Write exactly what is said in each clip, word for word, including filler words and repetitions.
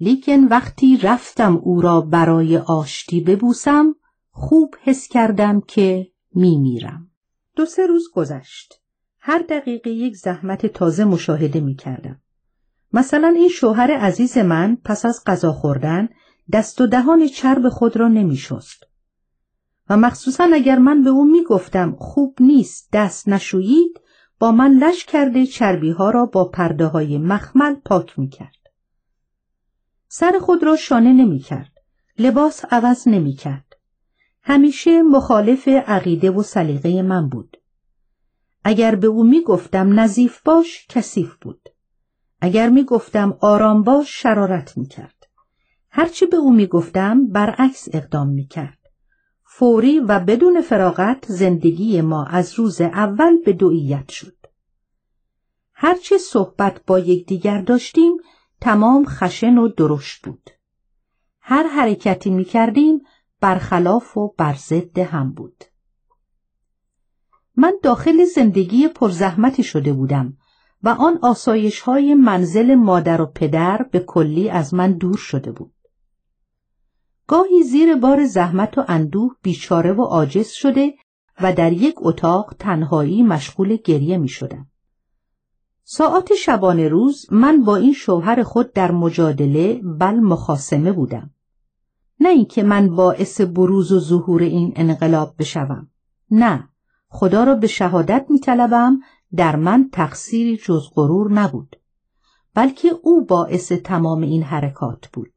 لیکن وقتی رفتم او را برای آشتی ببوسم، خوب حس کردم که می میرم. دو سه روز گذشت. هر دقیقه یک زحمت تازه مشاهده می کردم. مثلا این شوهر عزیز من پس از غذا خوردن دست و دهان چرب خود را نمی شست. و مخصوصا اگر من به او می گفتم خوب نیست دست نشویید، با من لش کرده چربی ها را با پرده های مخمل پاک می کرد. سر خود را شانه نمی کرد. لباس عوض نمی کرد. همیشه مخالف عقیده و سلیقه من بود. اگر به او می گفتم نظیف باش، کثیف بود. اگر می گفتم آرام باش، شرارت می کرد. هرچی به او می گفتم برعکس اقدام می کرد. فوری و بدون فراغت زندگی ما از روز اول به دوئیت شد. هرچی صحبت با یکدیگر داشتیم تمام خشن و درشت بود. هر حرکتی می کردیم برخلاف و برضد هم بود. من داخل زندگی پرزحمتی شده بودم و آن آسایش های منزل مادر و پدر به کلی از من دور شده بود. گاهی زیر بار زحمت و اندوه بیچاره و عاجز شده و در یک اتاق تنهایی مشغول گریه می شدم. ساعات شبانه روز من با این شوهر خود در مجادله بل مخاصمه بودم. نه اینکه من باعث بروز و ظهور این انقلاب بشوم. نه، خدا را به شهادت می طلبم در من تقصیری جز غرور نبود، بلکه او باعث تمام این حرکات بود.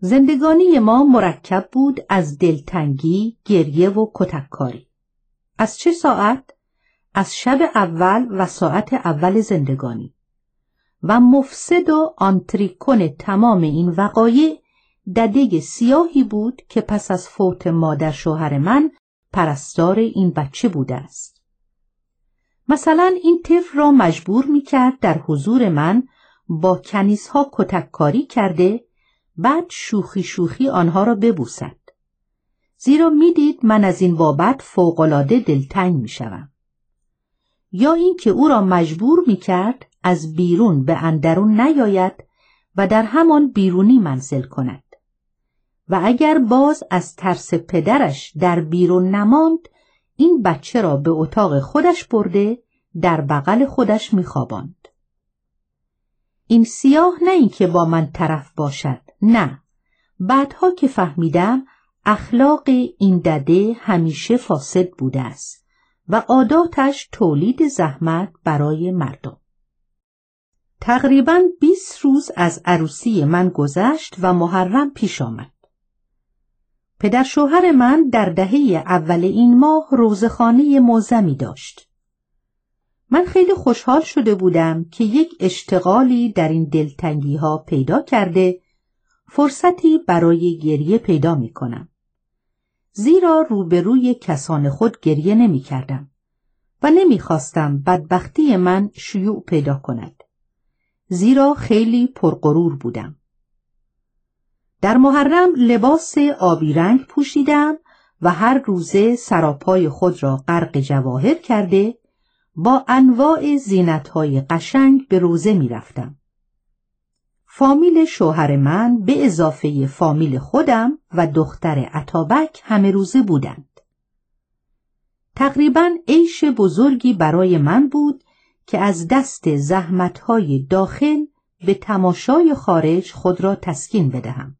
زندگانی ما مرکب بود از دلتنگی، گریه و کتککاری. از چه ساعت؟ از شب اول و ساعت اول زندگانی. و مفسد و آنتریکون تمام این وقایع دده سیاهی بود که پس از فوت مادر شوهر من پرستار این بچه بوده است. مثلا این طفل را مجبور می‌کرد در حضور من با کنیزها کتککاری کرده، بعد شوخی شوخی آنها را ببوسد. زیرا می‌دید من از این بابت فوق‌العاده دلتنگ می‌شوم. یا اینکه او را مجبور می‌کرد از بیرون به اندرون نیاید و در همان بیرونی منزل کند. و اگر باز از ترس پدرش در بیرون نماند، این بچه را به اتاق خودش برده در بغل خودش میخواباند. این سیاه نه اینکه با من طرف باشد، نه. بعدها که فهمیدم اخلاق این دده همیشه فاسد بوده است و عاداتش تولید زحمت برای مردم. تقریباً بیست روز از عروسی من گذشت و محرم پیش آمد. پدر شوهر من در دهه اول این ماه روزخانه معظمی داشت. من خیلی خوشحال شده بودم که یک اشتغالی در این دلتنگی ها پیدا کرده، فرصتی برای گریه پیدا می کنم. زیرا روبروی کسان خود گریه نمی کردم و نمی خواستم بدبختی من شیوع پیدا کند. زیرا خیلی پرغرور بودم. در محرم لباس آبی رنگ پوشیدم و هر روزه سراپای خود را غرق جواهر کرده با انواع زینت‌های قشنگ به روزه می رفتم. فامیل شوهر من به اضافه فامیل خودم و دختر عطابک همه روزه بودند. تقریباً عیش بزرگی برای من بود که از دست زحمت‌های داخل به تماشای خارج خود را تسکین بدهم.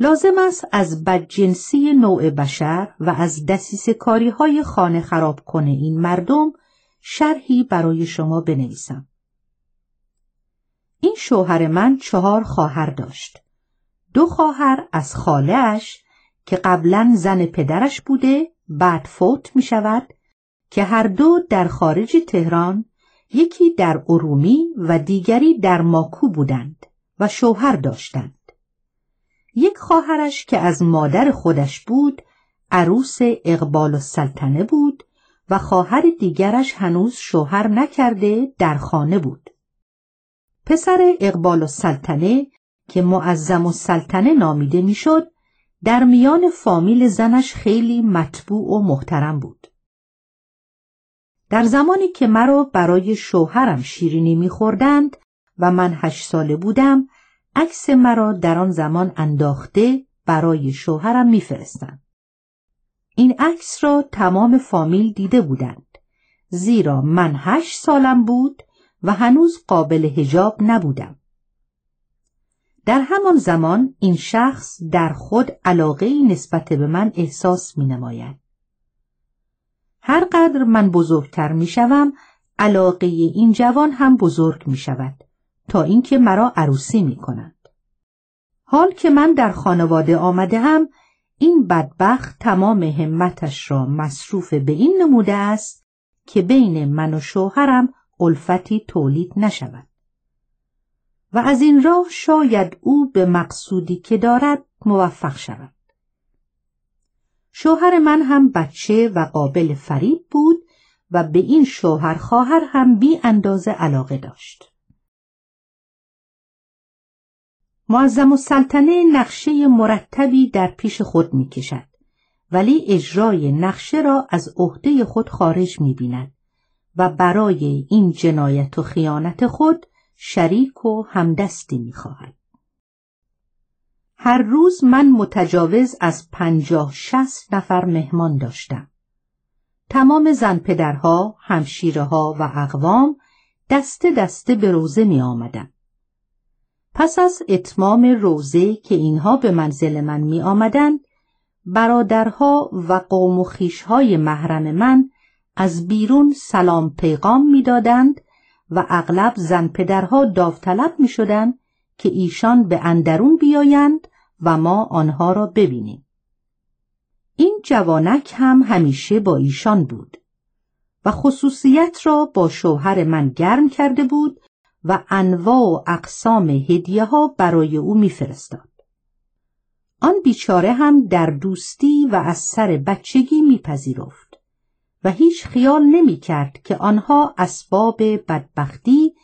لازم است از بدجنسی نوع بشر و از دسیسه کاری های خانه خراب کنه این مردم شرحی برای شما بنویسم. این شوهر من چهار خواهر داشت. دو خواهر از خاله اش که قبلا زن پدرش بوده، بعد فوت می شود، که هر دو در خارج تهران، یکی در ارومی و دیگری در ماکو بودند و شوهر داشتند. یک خواهرش که از مادر خودش بود، عروس اقبال السلطنه بود و خواهر دیگرش هنوز شوهر نکرده در خانه بود. پسر اقبال السلطنه که معظم السلطنه نامیده میشد، در میان فامیل زنش خیلی مطبوع و محترم بود. در زمانی که مرا برای شوهرم شیرینی می‌خوردند و من هشت ساله بودم، عکس مرا در آن زمان انداخته برای شوهرم میفرستند. این عکس را تمام فامیل دیده بودند، زیرا من هشت سالم بود و هنوز قابل حجاب نبودم. در همان زمان این شخص در خود علاقه‌ای نسبت به من احساس می‌نماید. هر قدر من بزرگتر می‌شوم، علاقه این جوان هم بزرگ می‌شود تا اینکه مرا عروسی می‌کنند. حال که من در خانواده آمده‌ام، این بدبخت تمام همتش را مصروف به این نموده است که بین من و شوهرم الفتی تولید نشود و از این راه شاید او به مقصودی که دارد موفق شود. شوهر من هم بچه و قابل فریب بود و به این شوهر خواهر هم بی اندازه علاقه داشت. معظم السلطنه نقشه مرتبی در پیش خود می کشد، ولی اجرای نقشه را از عهده خود خارج می بیند و برای این جنایت و خیانت خود شریک و همدستی می خواهد. هر روز من متجاوز از پنجاه شصت نفر مهمان داشتم. تمام زن پدرها، همشیره ها و اقوام دسته دسته به روزه می آمدن. پس از اتمام روزه که اینها به منزل من می آمدن، برادرها و قوم و خویشهای محرم من از بیرون سلام پیغام می دادند و اغلب زن پدرها داوطلب می شدند که ایشان به اندرون بیایند و ما آنها را ببینیم. این جوانک هم همیشه با ایشان بود و خصوصیت را با شوهر من گرم کرده بود و انواع و اقسام هدیه ها برای او می فرستاد. آن بیچاره هم در دوستی و از سر بچگی می پذیرفت و هیچ خیال نمی کرد که آنها اسباب بدبختی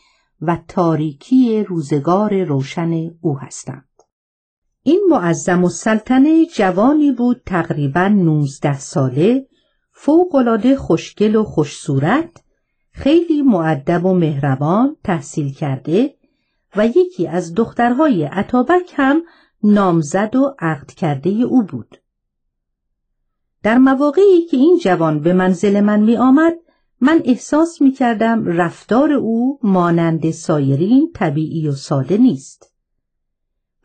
و تاریکی روزگار روشن او هستند. این معظم السلطنه جوانی بود تقریباً نوزده ساله، فوق‌العاده خوشگل و خوشصورت، خیلی مؤدب و مهربان، تحصیل کرده و یکی از دخترهای عطابک هم نامزد و عقد کرده او بود. در مواقعی که این جوان به منزل من می آمد، من احساس می کردم رفتار او مانند سایرین طبیعی و ساده نیست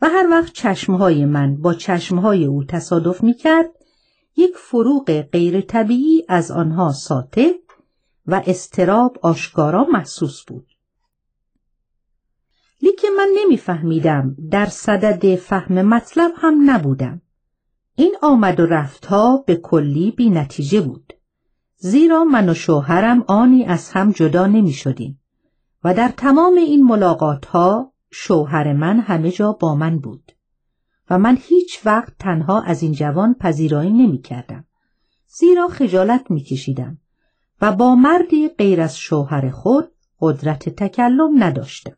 و هر وقت چشمهای من با چشمهای او تصادف می کرد، یک فروق غیر طبیعی از آنها ساطع و اضطراب آشکارا محسوس بود. لیکن من نمی فهمیدم، در صدد فهم مطلب هم نبودم. این آمد و رفتها به کلی بی نتیجه بود، زیرا من و شوهرم آنی از هم جدا نمی شدیم و در تمام این ملاقات ها شوهر من همه جا با من بود و من هیچ وقت تنها از این جوان پذیرایی نمی کردم، زیرا خجالت می کشیدم و با مردی غیر از شوهر خود قدرت تکلم نداشتم.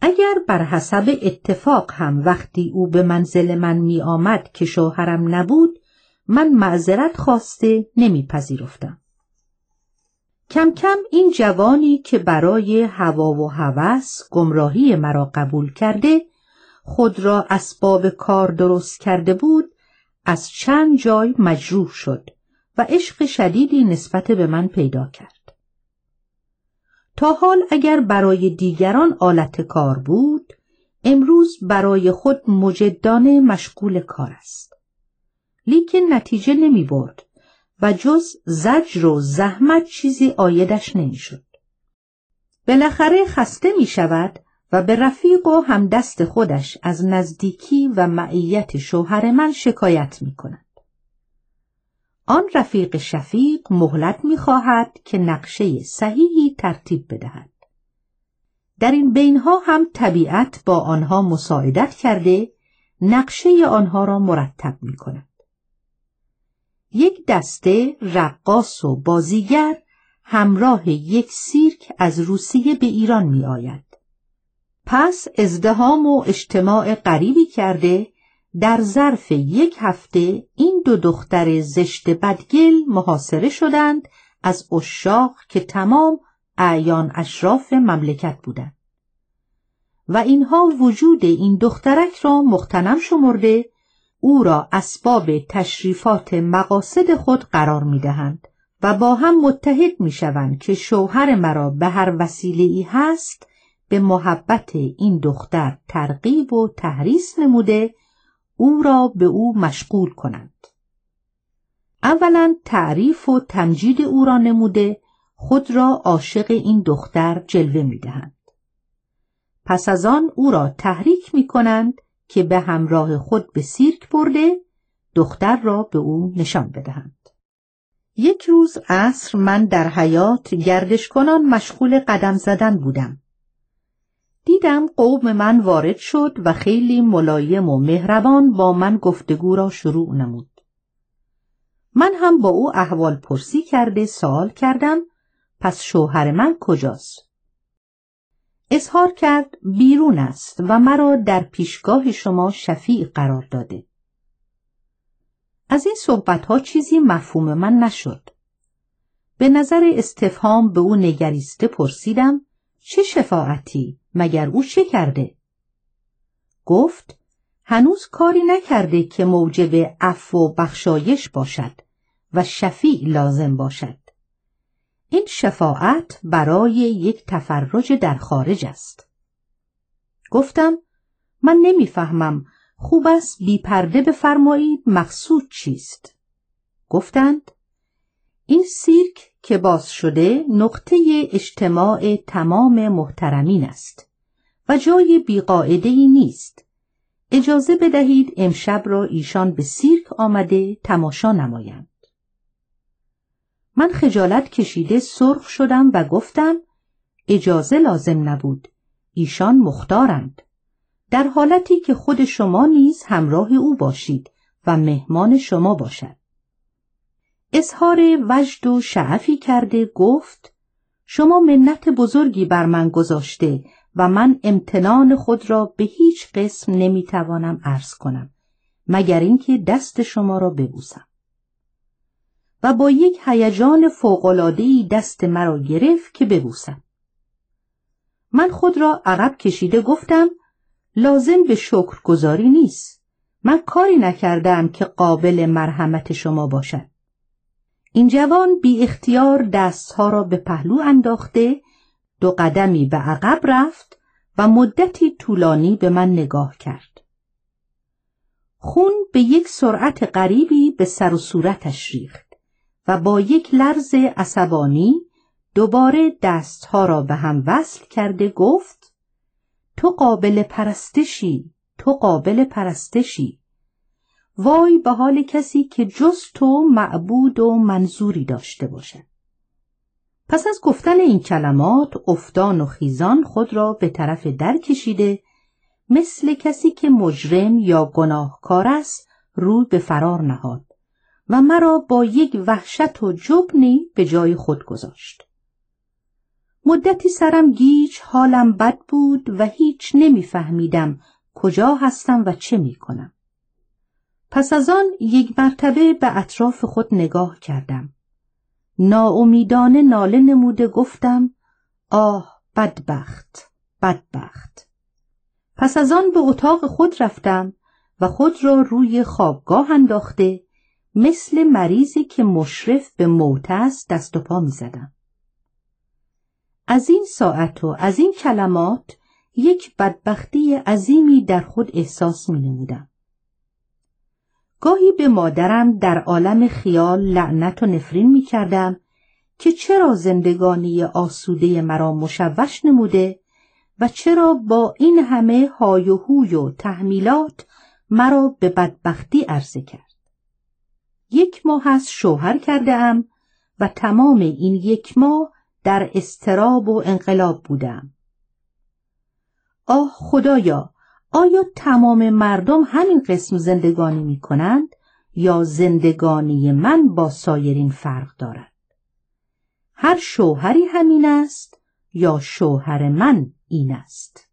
اگر بر حسب اتفاق هم وقتی او به منزل من می آمد که شوهرم نبود، من معذرت خواسته نمی پذیرفتم. کم کم این جوانی که برای هوا و هوس گمراهی مرا قبول کرده، خود را اسباب کار درست کرده بود، از چند جای مجروح شد و عشق شدیدی نسبت به من پیدا کرد. تا حال اگر برای دیگران آلت کار بود، امروز برای خود مجدانه مشغول کار است. لیکن نتیجه نمی برد و جز زجر و زحمت چیزی عایدش نمی شد. بالاخره خسته می شود و به رفیق و همدست خودش از نزدیکی و معیت شوهر من شکایت می کند. آن رفیق شفیق مهلت می خواهد که نقشه صحیحی ترتیب بدهد. در این بینها هم طبیعت با آنها مساعدت کرده، نقشه آنها را مرتب می کند. یک دسته رقاص و بازیگر همراه یک سیرک از روسیه به ایران می آید. پس ازدحام و اجتماع غریبی کرده، در ظرف یک هفته این دو دختر زشت بدگل محاصره شدند از عشاق که تمام اعیان اشراف مملکت بودند و اینها وجود این دخترک را مغتنم شمرده، او را اسباب تشریفات مقاصد خود قرار می‌دهند و با هم متحد می‌شوند که شوهر مرا به هر وسیله‌ای هست به محبت این دختر ترغیب و تحریص نموده او را به او مشغول کنند. اولا تعریف و تمجید او را نموده خود را عاشق این دختر جلوه می‌دهند. پس از آن او را تحریک می‌کنند که به همراه خود به سیرک برده دختر را به او نشان بدهند. یک روز عصر من در حیات گردش کنان مشغول قدم زدن بودم. دیدم قوم من وارد شد و خیلی ملایم و مهربان با من گفتگو را شروع نمود. من هم با او احوال پرسی کرده سوال کردم پس شوهر من کجاست؟ اظهار کرد بیرون است و مرا در پیشگاه شما شفیع قرار داده. از این صحبتها چیزی مفهوم من نشد. به نظر استفهام به او نگریسته پرسیدم چه شفاعتی؟ مگر او چه کرده؟ گفت هنوز کاری نکرده که موجب عفو و بخشایش باشد و شفیع لازم باشد. این شفاعت برای یک تفرج در خارج است. گفتم من نمیفهمم، خوب است بی پرده بفرمایید مقصود چیست؟ گفتند این سیرک که باز شده نقطه اجتماع تمام محترمین است و جای بی‌قاعده‌ای نیست. اجازه بدهید امشب را ایشان به سیرک آمده تماشا نمایند. من خجالت کشیده سرخ شدم و گفتم اجازه لازم نبود، ایشان مختارند، در حالتی که خود شما نیز همراه او باشید و مهمان شما باشد. اظهار وجد و شعفی کرده گفت شما منت بزرگی بر من گذاشته و من امتنان خود را به هیچ قسم نمیتوانم عرض کنم مگر اینکه دست شما را ببوسم. و با یک هیجان فوق‌العاده‌ای دست مرا گرفت که ببوسم. من خود را عقب کشیده گفتم لازم به شکرگزاری نیست، من کاری نکردم که قابل مرحمت شما باشد. این جوان بی اختیار دستها را به پهلو انداخته دو قدمی به عقب رفت و مدتی طولانی به من نگاه کرد. خون به یک سرعت غریبی به سر و صورتش ریخت و با یک لرز عصبانی دوباره دستها را به هم وصل کرده گفت تو قابل پرستشی، تو قابل پرستشی، وای به حال کسی که جز تو معبود و منظوری داشته باشد. پس از گفتن این کلمات افتان و خیزان خود را به طرف در کشیده مثل کسی که مجرم یا گناهکار است روی به فرار نهاد و مرا با یک وحشت و جبنی به جای خود گذاشت. مدتی سرم گیج، حالم بد بود و هیچ نمیفهمیدم کجا هستم و چه میکنم. پس از آن یک مرتبه به اطراف خود نگاه کردم. ناامیدانه ناله نموده گفتم آه بدبخت، بدبخت. پس از آن به اتاق خود رفتم و خود را روی خوابگاه انداخته مثل مریضی که مشرف به موت است دست و پا می زدم. از این ساعت و از این کلمات یک بدبختی عظیمی در خود احساس می نمودم. گاهی به مادرم در عالم خیال لعنت و نفرین می کردم که چرا زندگانی آسوده مرا مشوش نموده و چرا با این همه های و هوی و تحمیلات مرا به بدبختی عرضه کرد. یک ماه از شوهر کردم و تمام این یک ماه در اضطراب و انقلاب بودم. آه خدایا، آیا تمام مردم همین قسم زندگانی می کنند یا زندگانی من با سایرین فرق دارد؟ هر شوهری همین است یا شوهر من این است؟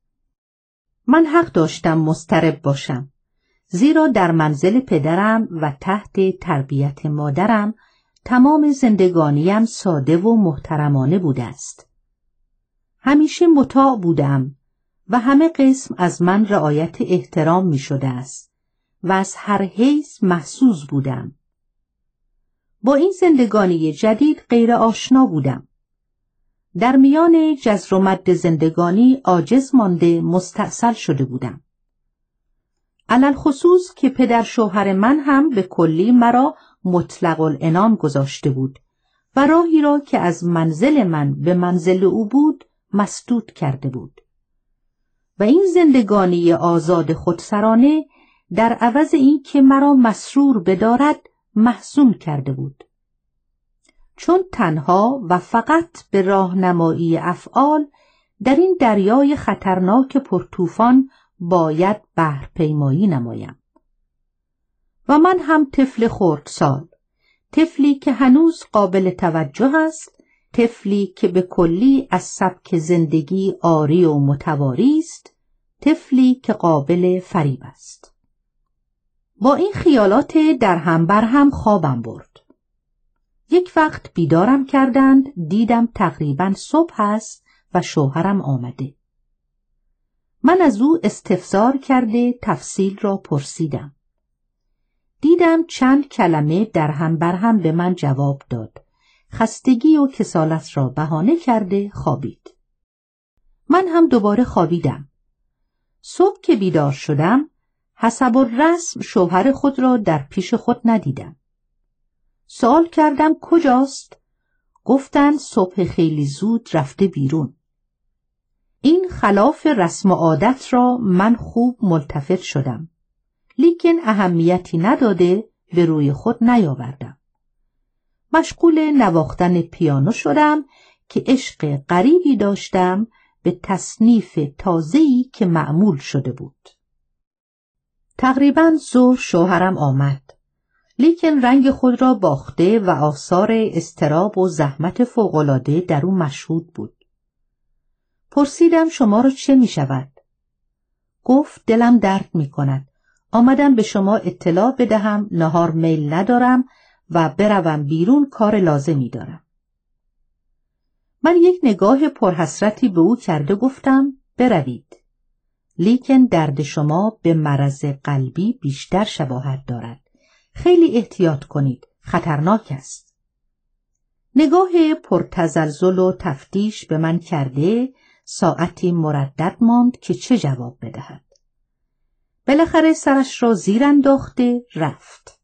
من حق داشتم مضطرب باشم، زیرا در منزل پدرم و تحت تربیت مادرم تمام زندگانیم ساده و محترمانه بوده است. همیشه مطاع بودم و همه قسم از من رعایت احترام می شده است و از هر حیث محظوظ بودم. با این زندگانی جدید غیر آشنا بودم. در میان جزر و مد زندگانی عاجز مانده مستاصل شده بودم. علل خصوص که پدر شوهر من هم به کلی مرا مطلق العنان گذاشته بود و راهی را که از منزل من به منزل او بود مسدود کرده بود و این زندگانی آزاد خودسرانه در عوض این که مرا مسرور بدارد محزون کرده بود، چون تنها و فقط به راهنمایی افعال در این دریای خطرناک پرطوفان باید بحرپیمایی نمایم. و من هم طفل خردسال، طفلی که هنوز قابل توجه است، طفلی که به کلی از سبک زندگی عاری و متواری است، طفلی که قابل فریب است. با این خیالات در هم بر هم خوابم برد. یک وقت بیدارم کردند، دیدم تقریبا صبح است و شوهرم آمده. من از او استفسار کرده تفصیل را پرسیدم. دیدم چند کلمه در هم بر هم به من جواب داد. خستگی و کسالت را بهانه کرده خوابید. من هم دوباره خوابیدم. صبح که بیدار شدم، حسب الرسم شوهر خود را در پیش خود ندیدم. سوال کردم کجاست؟ گفتند صبح خیلی زود رفته بیرون. این خلاف رسم و عادت را من خوب ملتفت شدم، لیکن اهمیتی نداده به روی خود نیاوردم. مشغول نواختن پیانو شدم که عشق غریبی داشتم به تصنیف تازه‌ای که معمول شده بود. تقریباً ظهر شوهرم آمد، لیکن رنگ خود را باخته و آثار اضطراب و زحمت فوق‌العاده در او مشهود بود. پرسیدم شما را چه می شود؟ گفت دلم درد می کند. آمدم به شما اطلاع بدهم، نهار میل ندارم و بروم بیرون، کار لازمی دارم. من یک نگاه پرحسرتی به او کرده گفتم بروید، لیکن درد شما به مرض قلبی بیشتر شباهت دارد. خیلی احتیاط کنید، خطرناک است. نگاه پرتزلزل و تفتیش به من کرده ساعتی مردد ماند که چه جواب بدهد. بالاخره سرش را زیر انداخته رفت.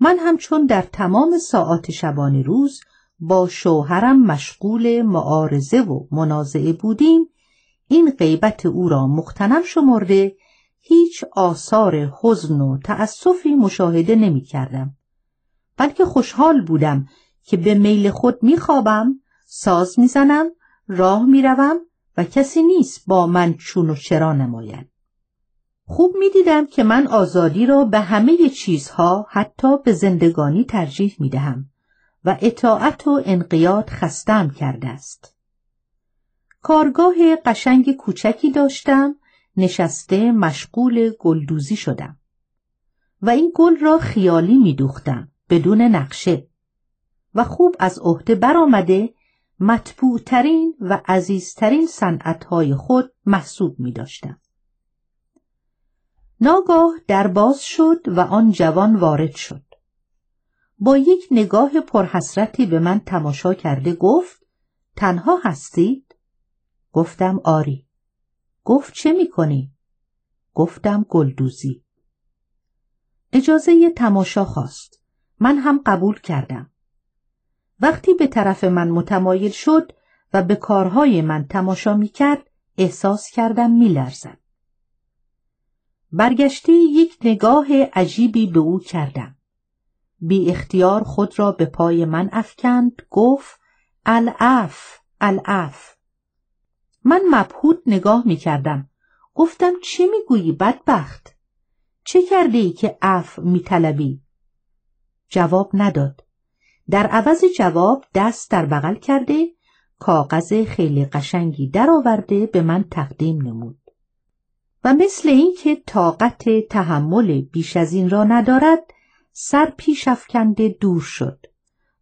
من همچون در تمام ساعات شبانه روز با شوهرم مشغول معارضه و منازعه بودیم، این غیبت او را مقتنم شمرده هیچ آثار حزن و تأسفی مشاهده نمی کردم، بلکه خوشحال بودم که به میل خود می خوابم، ساز می زنم، راه می روم و کسی نیست با من چون و چرا نماید. خوب می دیدم که من آزادی را به همه چیزها، حتی به زندگانی ترجیح می دهم و اطاعت و انقیاد خستم کرده است. کارگاه قشنگ کوچکی داشتم، نشسته مشغول گلدوزی شدم و این گل را خیالی می دوختم بدون نقشه و خوب از عهده برآمده مطبوع ترین و عزیزترین صنعت‌های خود محسوب می داشتم. ناگاه در باز شد و آن جوان وارد شد. با یک نگاه پرحسرتی به من تماشا کرده گفت تنها هستید؟ گفتم آری. گفت چه میکنی؟ گفتم گلدوزی. اجازه ی تماشا خواست. من هم قبول کردم. وقتی به طرف من متمایل شد و به کارهای من تماشا میکرد، احساس کردم میلرزد. برگشته یک نگاه عجیبی به او کردم. بی اختیار خود را به پای من افکند، گفت العف، العف. من مبهوت نگاه می کردم. گفتم چه می گویی بدبخت؟ چه کرده ای که عفو می طلبی؟ جواب نداد. در عوض جواب دست در بغل کرده کاغذ خیلی قشنگی درآورده به من تقدیم نمود و مثل این که طاقت تحمل بیش از این را ندارد سر پیش افکنده دور شد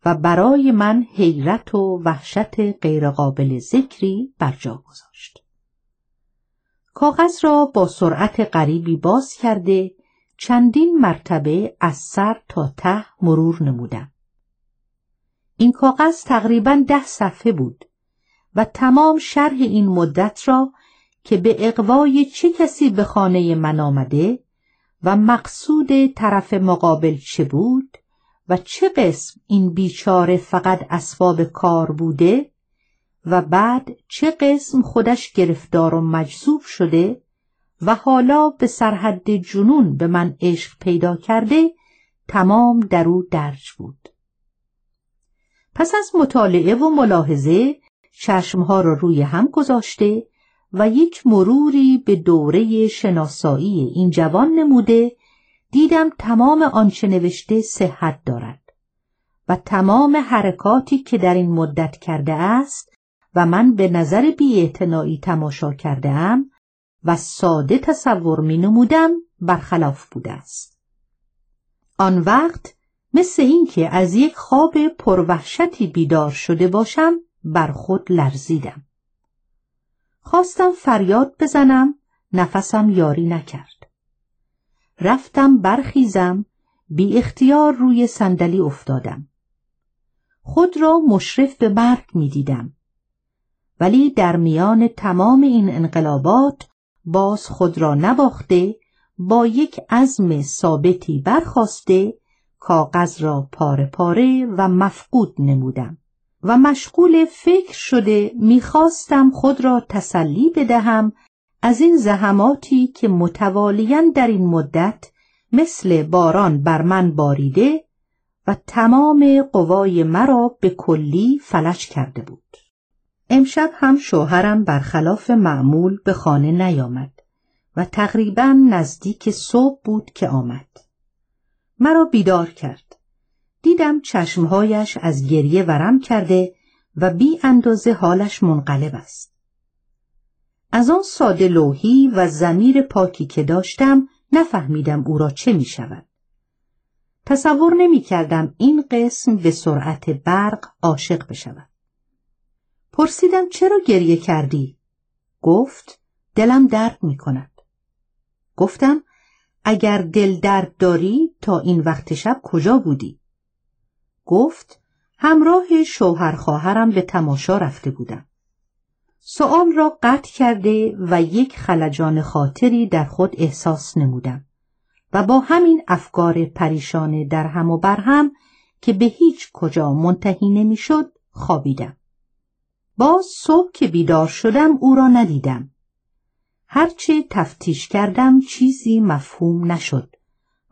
و برای من حیرت و وحشت غیرقابل ذکری بر جا گذاشت. کاغذ را با سرعت غریبی باز کرده چندین مرتبه از سر تا ته مرور نمودم. این کاغذ تقریباً ده صفحه بود و تمام شرح این مدت را که به اغوای چه کسی به خانه من آمده و مقصود طرف مقابل چه بود و چه قسم این بیچاره فقط اسباب کار بوده و بعد چه قسم خودش گرفتار و مجذوب شده و حالا به سرحد جنون به من عشق پیدا کرده تمام در او درج بود. پس از مطالعه و ملاحظه چشمها را روی هم گذاشته و یک مروری به دوره شناسایی این جوان نموده دیدم تمام آنچه نوشته صحت دارد و تمام حرکاتی که در این مدت کرده است و من به نظر بی‌اعتنایی تماشا کرده‌ام و ساده تصور می نمودم برخلاف بوده است. آن وقت مثل اینکه از یک خواب پروحشتی بیدار شده باشم بر خود لرزیدم. خواستم فریاد بزنم، نفسم یاری نکرد. رفتم برخیزم، بی اختیار روی صندلی افتادم. خود را مشرف به مرگ می دیدم. ولی در میان تمام این انقلابات باز خود را نباخته، با یک عزم ثابتی برخاسته، کاغذ را پاره پاره و مفقود نمودم و مشغول فکر شده میخواستم خود را تسلی بدهم از این زحماتی که متوالیاً در این مدت مثل باران بر من باریده و تمام قوای مرا به کلی فلج کرده بود. امشب هم شوهرم برخلاف معمول به خانه نیامد و تقریباً نزدیک صبح بود که آمد. مرا بیدار کرد. دیدم چشمهایش از گریه ورم کرده و بی اندازه حالش منقلب است. از آن ساده لوحی و ضمیر پاکی که داشتم نفهمیدم او را چه می شود. تصور نمی کردم این قسم به سرعت برق عاشق بشود. پرسیدم چرا گریه کردی؟ گفت دلم درد می کند. گفتم اگر دل درد داری تا این وقت شب کجا بودی؟ گفت همراه شوهر خواهرم به تماشا رفته بودم. سؤال را قطع کرده و یک خلجان خاطری در خود احساس نمودم و با همین افکار پریشان در هم و بر هم که به هیچ کجا منتهی نمیشد خوابیدم. باز صبح که بیدار شدم او را ندیدم. هرچه تفتیش کردم چیزی مفهوم نشد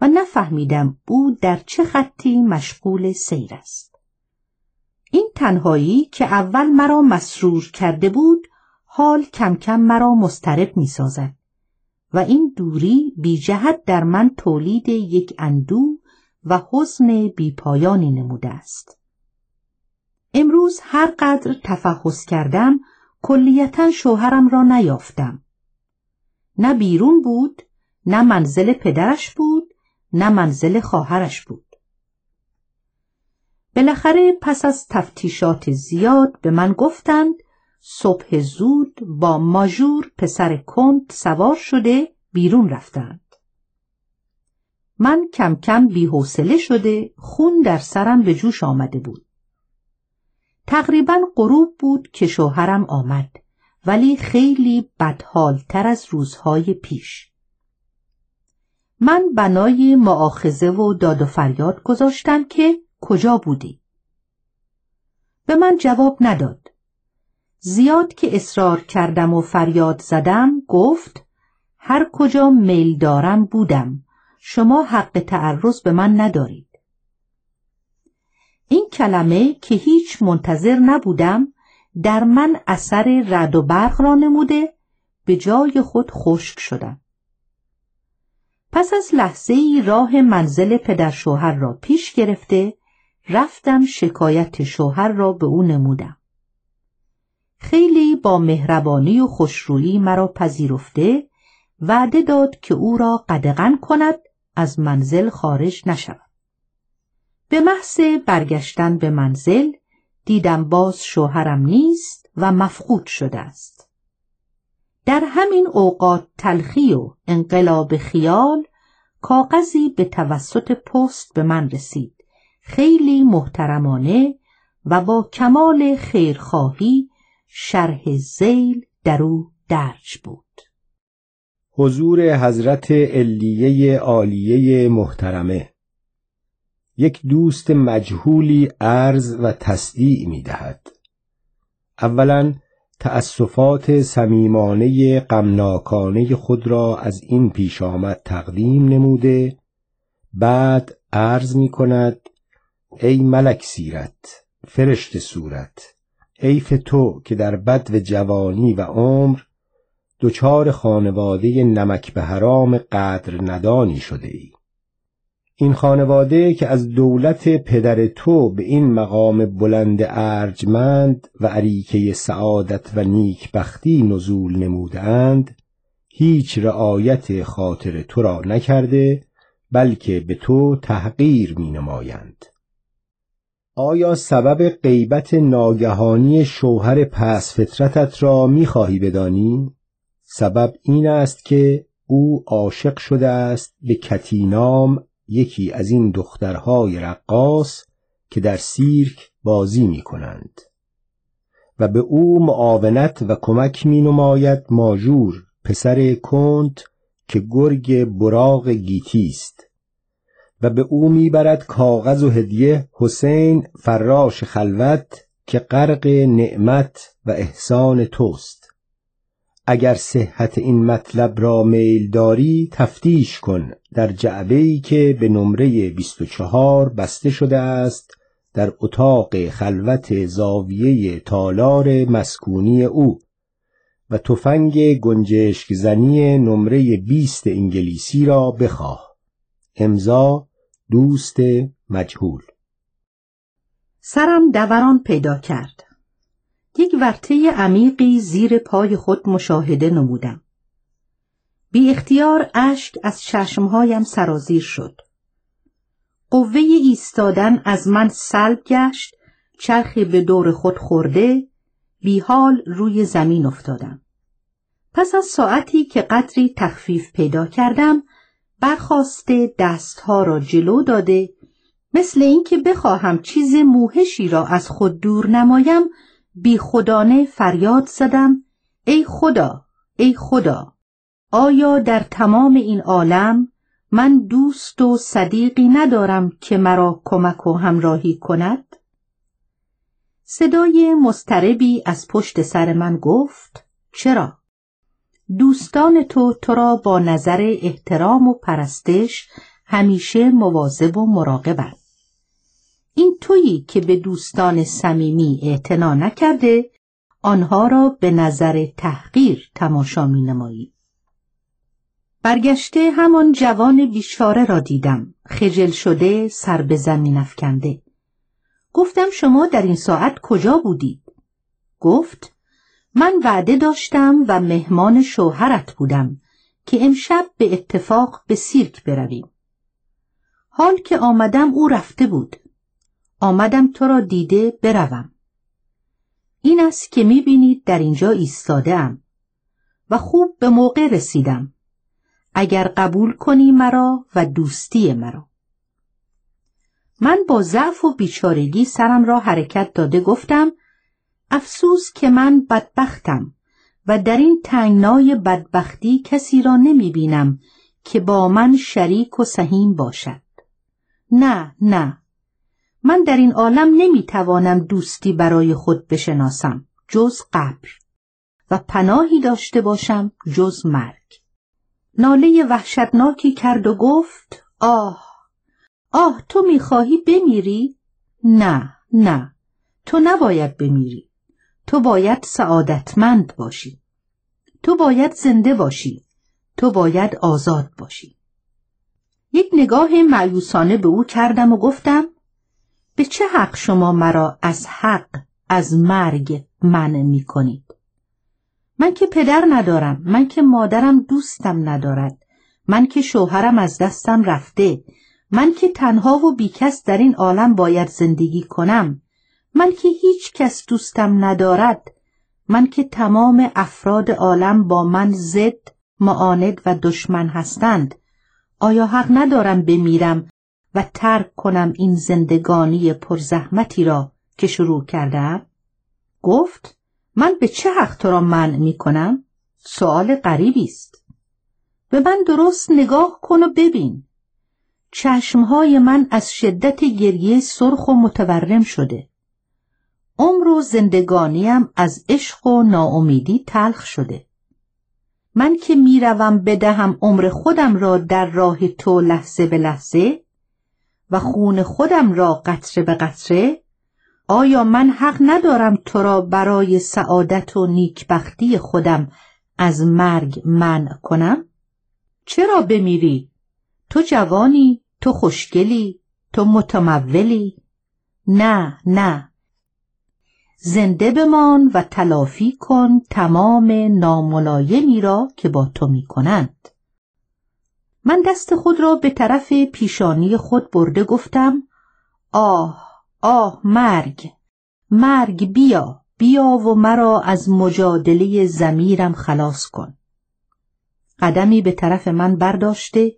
و نفهمیدم او در چه خطی مشغول سیر است. این تنهایی که اول مرا مسرور کرده بود حال کم کم مرا مضطرب می سازد و این دوری بی جهت در من تولید یک اندوه و حزن بی پایانی نموده است. امروز هر قدر تفحص کردم کلیتاً شوهرم را نیافتم. نه بیرون بود، نه منزل پدرش بود، نه منزل خواهرش بود. بالاخره پس از تفتیشات زیاد به من گفتند صبح زود با ماژور پسر کنت سوار شده بیرون رفتند. من کم کم بی‌حوصله شده خون در سرم به جوش آمده بود. تقریباً غروب بود که شوهرم آمد ولی خیلی بدحالتر از روزهای پیش. من بنای مؤاخذه و داد و فریاد گذاشتم که کجا بودی؟ به من جواب نداد. زیاد که اصرار کردم و فریاد زدم گفت هر کجا میل دارم بودم، شما حق تعرض به من ندارید. این کلمه که هیچ منتظر نبودم در من اثر رعد و برق را نموده به جای خود خشک شدم. پس از لحظه‌ای راه منزل پدر شوهر را پیش گرفته رفتم شکایت شوهر را به او نمودم. خیلی با مهربانی و خوشرویی مرا پذیرفته وعده داد که او را قدغن کند از منزل خارج نشود. به محض برگشتن به منزل دیدم باز شوهرم نیست و مفقود شده است. در همین اوقات تلخی و انقلاب خیال کاغذی به توسط پست به من رسید، خیلی محترمانه و با کمال خیرخواهی شرح ذیل در او درج بود. حضور حضرت علیه عالیه محترمه. یک دوست مجهولی عرض و تصدیع می دهد. اولاً تأسفات صمیمانه غمناکانه خود را از این پیش آمد تقدیم نموده، بعد عرض می کند: ای ملک سیرت، فرشت صورت، حیف تو که در بدو جوانی و عمر دوچار خانواده نمک به حرام قدر ندانی شده ای. این خانواده که از دولت پدر تو به این مقام بلند ارجمند و عریکه سعادت و نیکبختی نزول نمودند، هیچ رعایت خاطر تو را نکرده، بلکه به تو تحقیر می نمایند. آیا سبب غیبت ناگهانی شوهر پس فطرتت را می خواهی بدانی؟ سبب این است که او عاشق شده است به کتینام، یکی از این دخترهای رقاص که در سیرک بازی می کنند و به او معاونت و کمک می نماید ماجور پسر کنت که گرگ براق گیتی است و به او می برد کاغذ و هدیه حسین فراش خلوت که غرق نعمت و احسان توست. اگر صحت این مطلب را میل داری تفتیش کن در جعبه‌ای که به نمره بیست و چهار بسته شده است در اتاق خلوت زاویه تالار مسکونی او و تفنگ گنجشک زنی نمره بیست انگلیسی را بخواه. امضا دوست مجهول. سرم دوران پیدا کرد. یک ورطه عمیقی زیر پای خود مشاهده نمودم. بی اختیار اشک از چشمهایم سرازیر شد. قوه ایستادن از من سلب گشت، چرخی به دور خود خورده، بی حال روی زمین افتادم. پس از ساعتی که قدری تخفیف پیدا کردم، برخاسته دستها را جلو داده، مثل اینکه بخواهم چیز موحشی را از خود دور نمایم، بی خودانه فریاد زدم: ای خدا، ای خدا، آیا در تمام این عالم من دوست و صدیقی ندارم که مرا کمک و همراهی کند؟ صدای مضطربی از پشت سر من گفت: چرا؟ دوستان تو تو را با نظر احترام و پرستش همیشه مواظب و مراقبند. این تویی که به دوستان صمیمی اعتنا نکرده، آنها را به نظر تحقیر تماشا می‌نمایی. برگشته همان جوان بیچاره را دیدم، خجل شده، سر به زمین افکنده. گفتم: شما در این ساعت کجا بودید؟ گفت: من وعده داشتم و مهمان شوهرت بودم که امشب به اتفاق به سیرک برویم. حال که آمدم او رفته بود. آمدم تو را دیده بروم. این است که می‌بینید در اینجا ایستاده‌ام و خوب به موقع رسیدم. اگر قبول کنی مرا و دوستی مرا. من با ضعف و بیچارگی سرم را حرکت داده گفتم: افسوس که من بدبختم و در این تنگنای بدبختی کسی را نمی‌بینم که با من شریک و سهیم باشد. نه، نه. من در این عالم نمیتوانم دوستی برای خود بشناسم جز قبر و پناهی داشته باشم جز مرگ. ناله وحشتناکی کرد و گفت: آه، آه، تو میخواهی بمیری؟ نه، نه، تو نباید بمیری. تو باید سعادتمند باشی. تو باید زنده باشی. تو باید آزاد باشی. یک نگاه مأیوسانه به او کردم و گفتم: به چه حق شما مرا از حق، از مرگ منع می کنید؟ من که پدر ندارم، من که مادرم دوستم ندارد، من که شوهرم از دستم رفته، من که تنها و بیکس در این عالم باید زندگی کنم، من که هیچ کس دوستم ندارد، من که تمام افراد عالم با من ضد، معاند و دشمن هستند، آیا حق ندارم بمیرم و ترک کنم این زندگانی پرزحمتی را که شروع کردم؟ گفت من به چه حق تو را منع می کنم؟ سؤال غریبی است. به من درست نگاه کن و ببین. چشمهای من از شدت گریه سرخ و متورم شده. عمر و زندگانیم از عشق و ناامیدی تلخ شده. من که میروم بدهم عمر خودم را در راه تو لحظه به لحظه و خون خودم را قطره به قطره، آیا من حق ندارم تو را برای سعادت و نیکبختی خودم از مرگ منع کنم؟ چرا بمیری؟ تو جوانی، تو خوشگلی، تو متمولی. نه، نه. زنده بمان و تلافی کن تمام ناملایمی را که با تو می کنند. من دست خود را به طرف پیشانی خود برده گفتم آه، آه مرگ، مرگ بیا، بیا و مرا از مجادله ضمیرم خلاص کن. قدمی به طرف من برداشته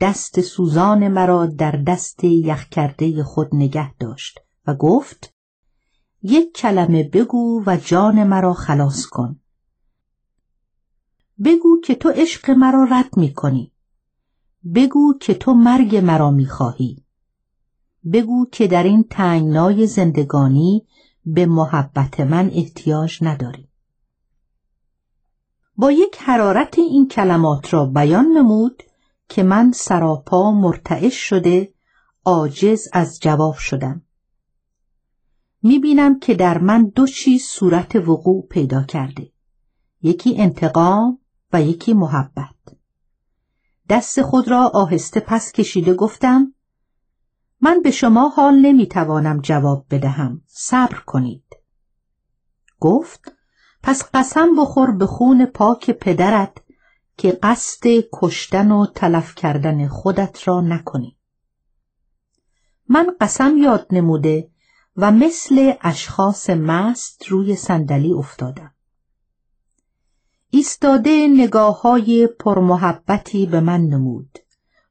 دست سوزان مرا در دست یخ کرده خود نگه داشت و گفت یک کلمه بگو و جان مرا خلاص کن. بگو که تو عشق مرا رد می کنی. بگو که تو مرگ مرا می خواهی. بگو که در این تنگنای زندگانی به محبت من احتیاج نداری. با یک حرارت این کلمات را بیان نمود که من سراپا مرتعش شده عاجز از جواب شدم. می‌بینم که در من دو چیز صورت وقوع پیدا کرده، یکی انتقام و یکی محبت. دست خود را آهسته پس کشیده گفتم من به شما حال نمی‌توانم جواب بدهم، صبر کنید. گفت پس قسم بخور به خون پاک پدرت که قصد کشتن و تلف کردن خودت را نکنی. من قسم یاد نموده و مثل اشخاص مست روی صندلی افتادم. ایستاده نگاه‌های پرمحبتی به من نمود.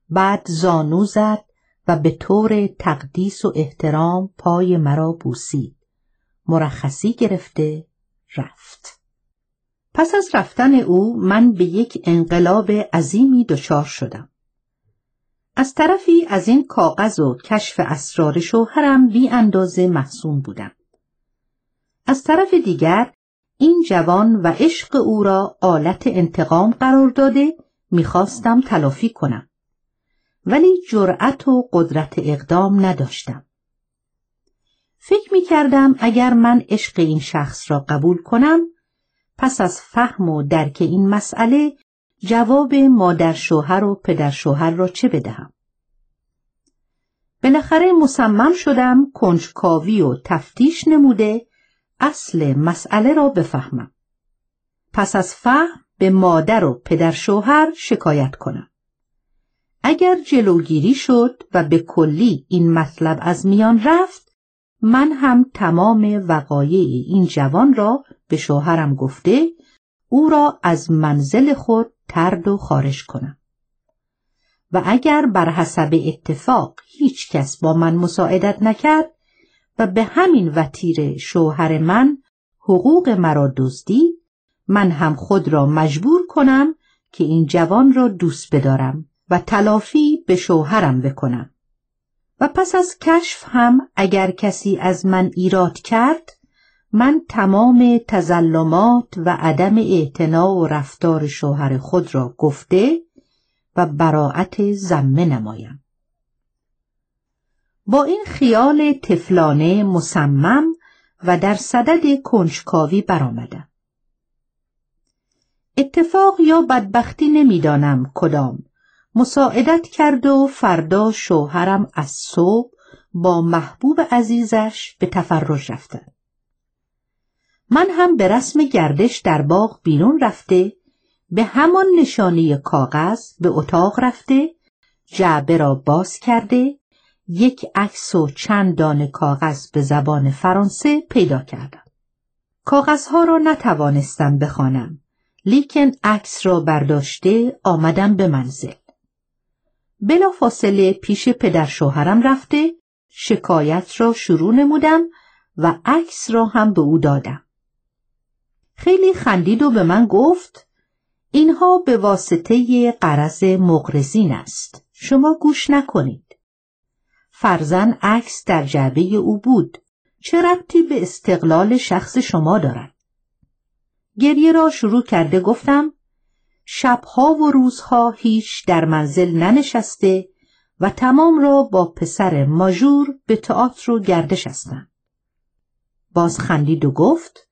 بعد زانو زد و به طور تقدیس و احترام پای مرا بوسید. مرخصی گرفته رفت. پس از رفتن او من به یک انقلاب عظیمی دچار شدم. از طرفی از این کاغذ و کشف اسرار شوهرم بی اندازه محزون بودم. از طرف دیگر این جوان و عشق او را آلت انتقام قرار داده میخواستم تلافی کنم. ولی جرأت و قدرت اقدام نداشتم. فکر میکردم اگر من عشق این شخص را قبول کنم پس از فهم و درک این مسئله جواب مادر شوهر و پدر شوهر را چه بدهم؟ بالاخره مصمم شدم کنجکاوی و تفتیش نموده اصل مسئله را بفهمم. پس از فهم به مادر و پدر شوهر شکایت کنم. اگر جلوگیری شد و به کلی این مطلب از میان رفت، من هم تمام وقایع این جوان را به شوهرم گفته او را از منزل خود طرد و خارج کنم. و اگر بر حسب اتفاق هیچ کس با من مساعدت نکرد و به همین وتیره شوهر من حقوق مرا دزدید، من هم خود را مجبور کنم که این جوان را دوست بدارم و تلافی به شوهرم بکنم. و پس از کشف هم اگر کسی از من ایراد کرد، من تمام تظلمات و عدم اعتنا و رفتار شوهر خود را گفته و براءت ذمه نمایم. با این خیال طفلانه مصمم و در صدد کنجکاوی برآمدم. اتفاق یا بدبختی نمیدانم کدام مساعدت کرد و فردا شوهرم از صبح با محبوب عزیزش به تفرج رفتند. من هم به رسم گردش در باغ بیرون رفته به همان نشانی کاغذ به اتاق رفته، جعبه را باز کرده یک عکس و چند دانه کاغذ به زبان فرانسه پیدا کردم. کاغذها را نتوانستم بخوانم، لیکن عکس را برداشته آمدم به منزل. بلافاصله پیش پدر شوهرم رفته شکایت را شروع نمودم و عکس را هم به او دادم. خیلی خندید و به من گفت اینها به واسطه قرض مقرضین است. شما گوش نکنید. فرزن عکس در جعبه او بود. چه ربطی به استقلال شخص شما دارد؟ گریه را شروع کرده گفتم شبها و روزها هیچ در منزل ننشسته و تمام را با پسر ماژور به تئاتر و گردش هستم. باز خندید و گفت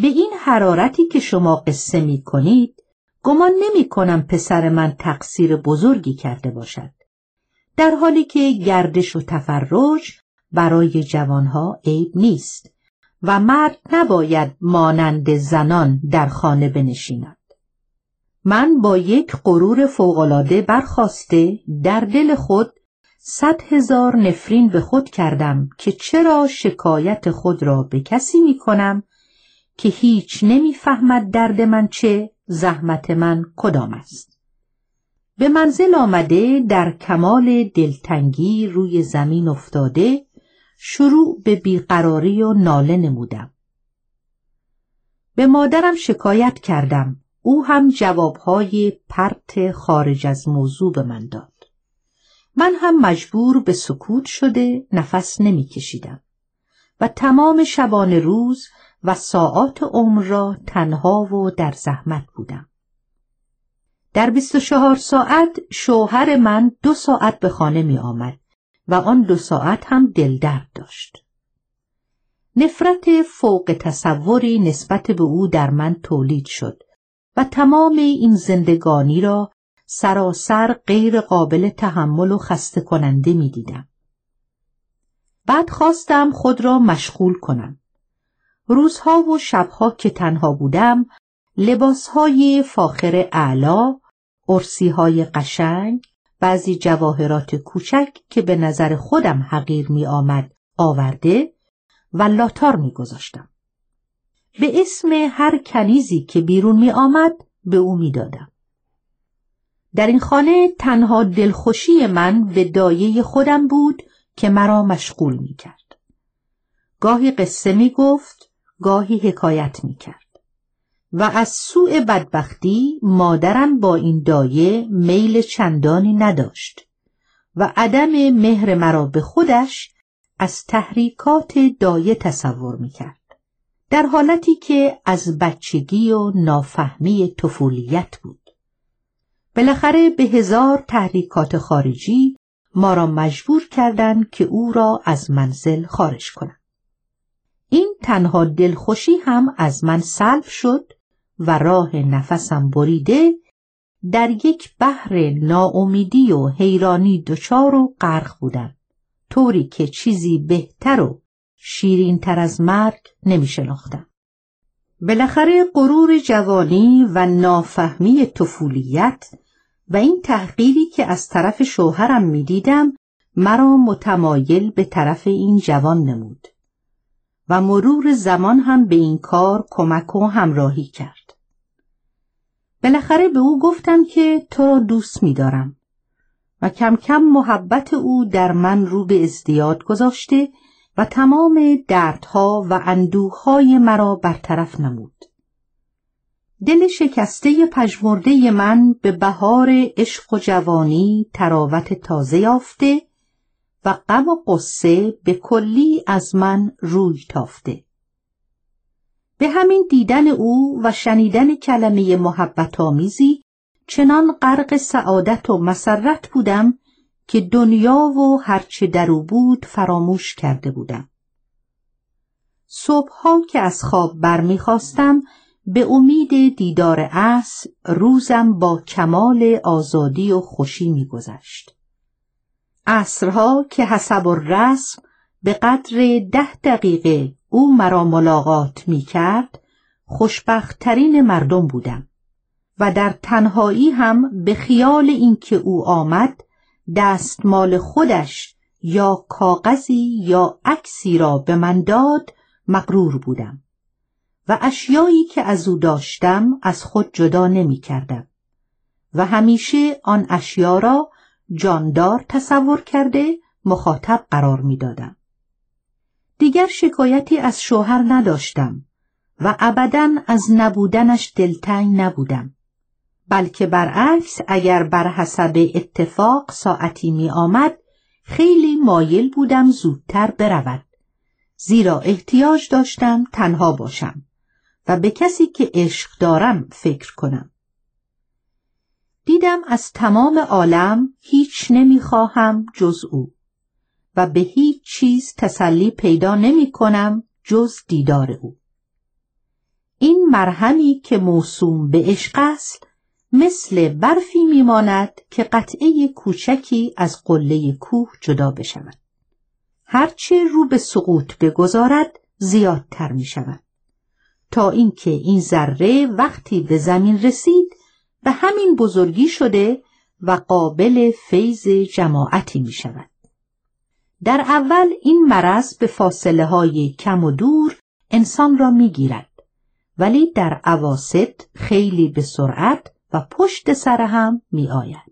به این حرارتی که شما قصه می کنید گمان نمی کنم پسر من تقصیر بزرگی کرده باشد، در حالی که گردش و تفرج برای جوانها عیب نیست و مرد نباید مانند زنان در خانه بنشیند. من با یک غرور فوق‌العاده برخاسته در دل خود صد هزار نفرین به خود کردم که چرا شکایت خود را به کسی می کنم که هیچ نمیفهمد درد من چه، زحمت من کدام است. به منزل آمده در کمال دلتنگی روی زمین افتاده شروع به بیقراری و ناله نمودم. به مادرم شکایت کردم، او هم جوابهای پرت خارج از موضوع به من داد. من هم مجبور به سکوت شده نفس نمی کشیدم و تمام شبانه روز و ساعات عمر را تنها و در زحمت بودم. در بیست و چهار ساعت شوهر من دو ساعت به خانه می آمد و آن دو ساعت هم دلدرد داشت. نفرت فوق تصوری نسبت به او در من تولید شد و تمام این زندگانی را سراسر غیر قابل تحمل و خسته کننده می دیدم. بعد خواستم خود را مشغول کنم. روزها و شبها که تنها بودم لباسهای فاخر اعلا، عرسیهای قشنگ، بعضی جواهرات کوچک که به نظر خودم حقیر می آمد آورده و لاتار می گذاشتم. به اسم هر کنیزی که بیرون می آمد به او می دادم. در این خانه تنها دلخوشی من به دایه خودم بود که مرا مشغول می کرد. گاهی قصه می گفت، گاهی حکایت می کرد و از سوء بدبختی مادرم با این دایه میل چندانی نداشت و عدم مهر مرا به خودش از تحریکات دایه تصور می کرد، در حالتی که از بچگی و نافهمی طفولیت بود. بالاخره به هزار تحریکات خارجی ما را مجبور کردند که او را از منزل خارج کنند. این تنها دلخوشی هم از من سلب شد و راه نفسم بریده در یک بحر ناامیدی و حیرانی دچار و غرق بودم، طوری که چیزی بهتر و شیرین‌تر از مرگ نمی شناختم. بالاخره غرور جوانی و نافهمی طفولیت و این تحقیری که از طرف شوهرم می دیدم مرا متمایل به طرف این جوان نمود و مرور زمان هم به این کار کمک و همراهی کرد. بالاخره به او گفتم که تو را دوست می دارم و کم کم محبت او در من رو به ازدیاد گذاشته و تمام دردها و اندوه‌های مرا برطرف نمود. دل شکسته پژمرده من به بهار عشق و جوانی تراوت تازه یافته و غم و قصه به کلی از من روی تافته. به همین دیدن او و شنیدن کلمه محبت‌آمیزی چنان غرق سعادت و مسرت بودم که دنیا و هرچه در او بود فراموش کرده بودم. صبح‌ها که از خواب برمی‌خواستم به امید دیدار عصر روزم با کمال آزادی و خوشی می‌گذشت. عصرها که حسب الرسم به قدر ده دقیقه او مرا ملاقات می‌کرد خوشبخت‌ترین مردم بودم و در تنهایی هم به خیال اینکه او آمد دستمال خودش یا کاغذی یا عکسی را به من داد مغرور بودم و اشیایی که از او داشتم از خود جدا نمی کردم و همیشه آن اشیا را جاندار تصور کرده مخاطب قرار می دادم. دیگر شکایتی از شوهر نداشتم و ابداً از نبودنش دلتنگ نبودم، بلکه برعکس اگر بر حسب اتفاق ساعتی می آمد خیلی مایل بودم زودتر برود، زیرا احتیاج داشتم تنها باشم و به کسی که عشق دارم فکر کنم. دیدم از تمام عالم هیچ نمیخواهم جز او و به هیچ چیز تسلی پیدا نمی کنم جز دیدار او. این مرهمی که موسوم به عشق است مثل برفی میماند که قطعه کوچکی از قله کوه جدا بشود. هرچه رو به سقوط بگذارد زیادتر می شود تا اینکه این ذره وقتی به زمین رسید به همین بزرگی شده و قابل فیض جماعتی می شود. در اول این مرض به فاصله های کم و دور انسان را می گیرد، ولی در اواسط خیلی به سرعت و پشت سر هم می آید.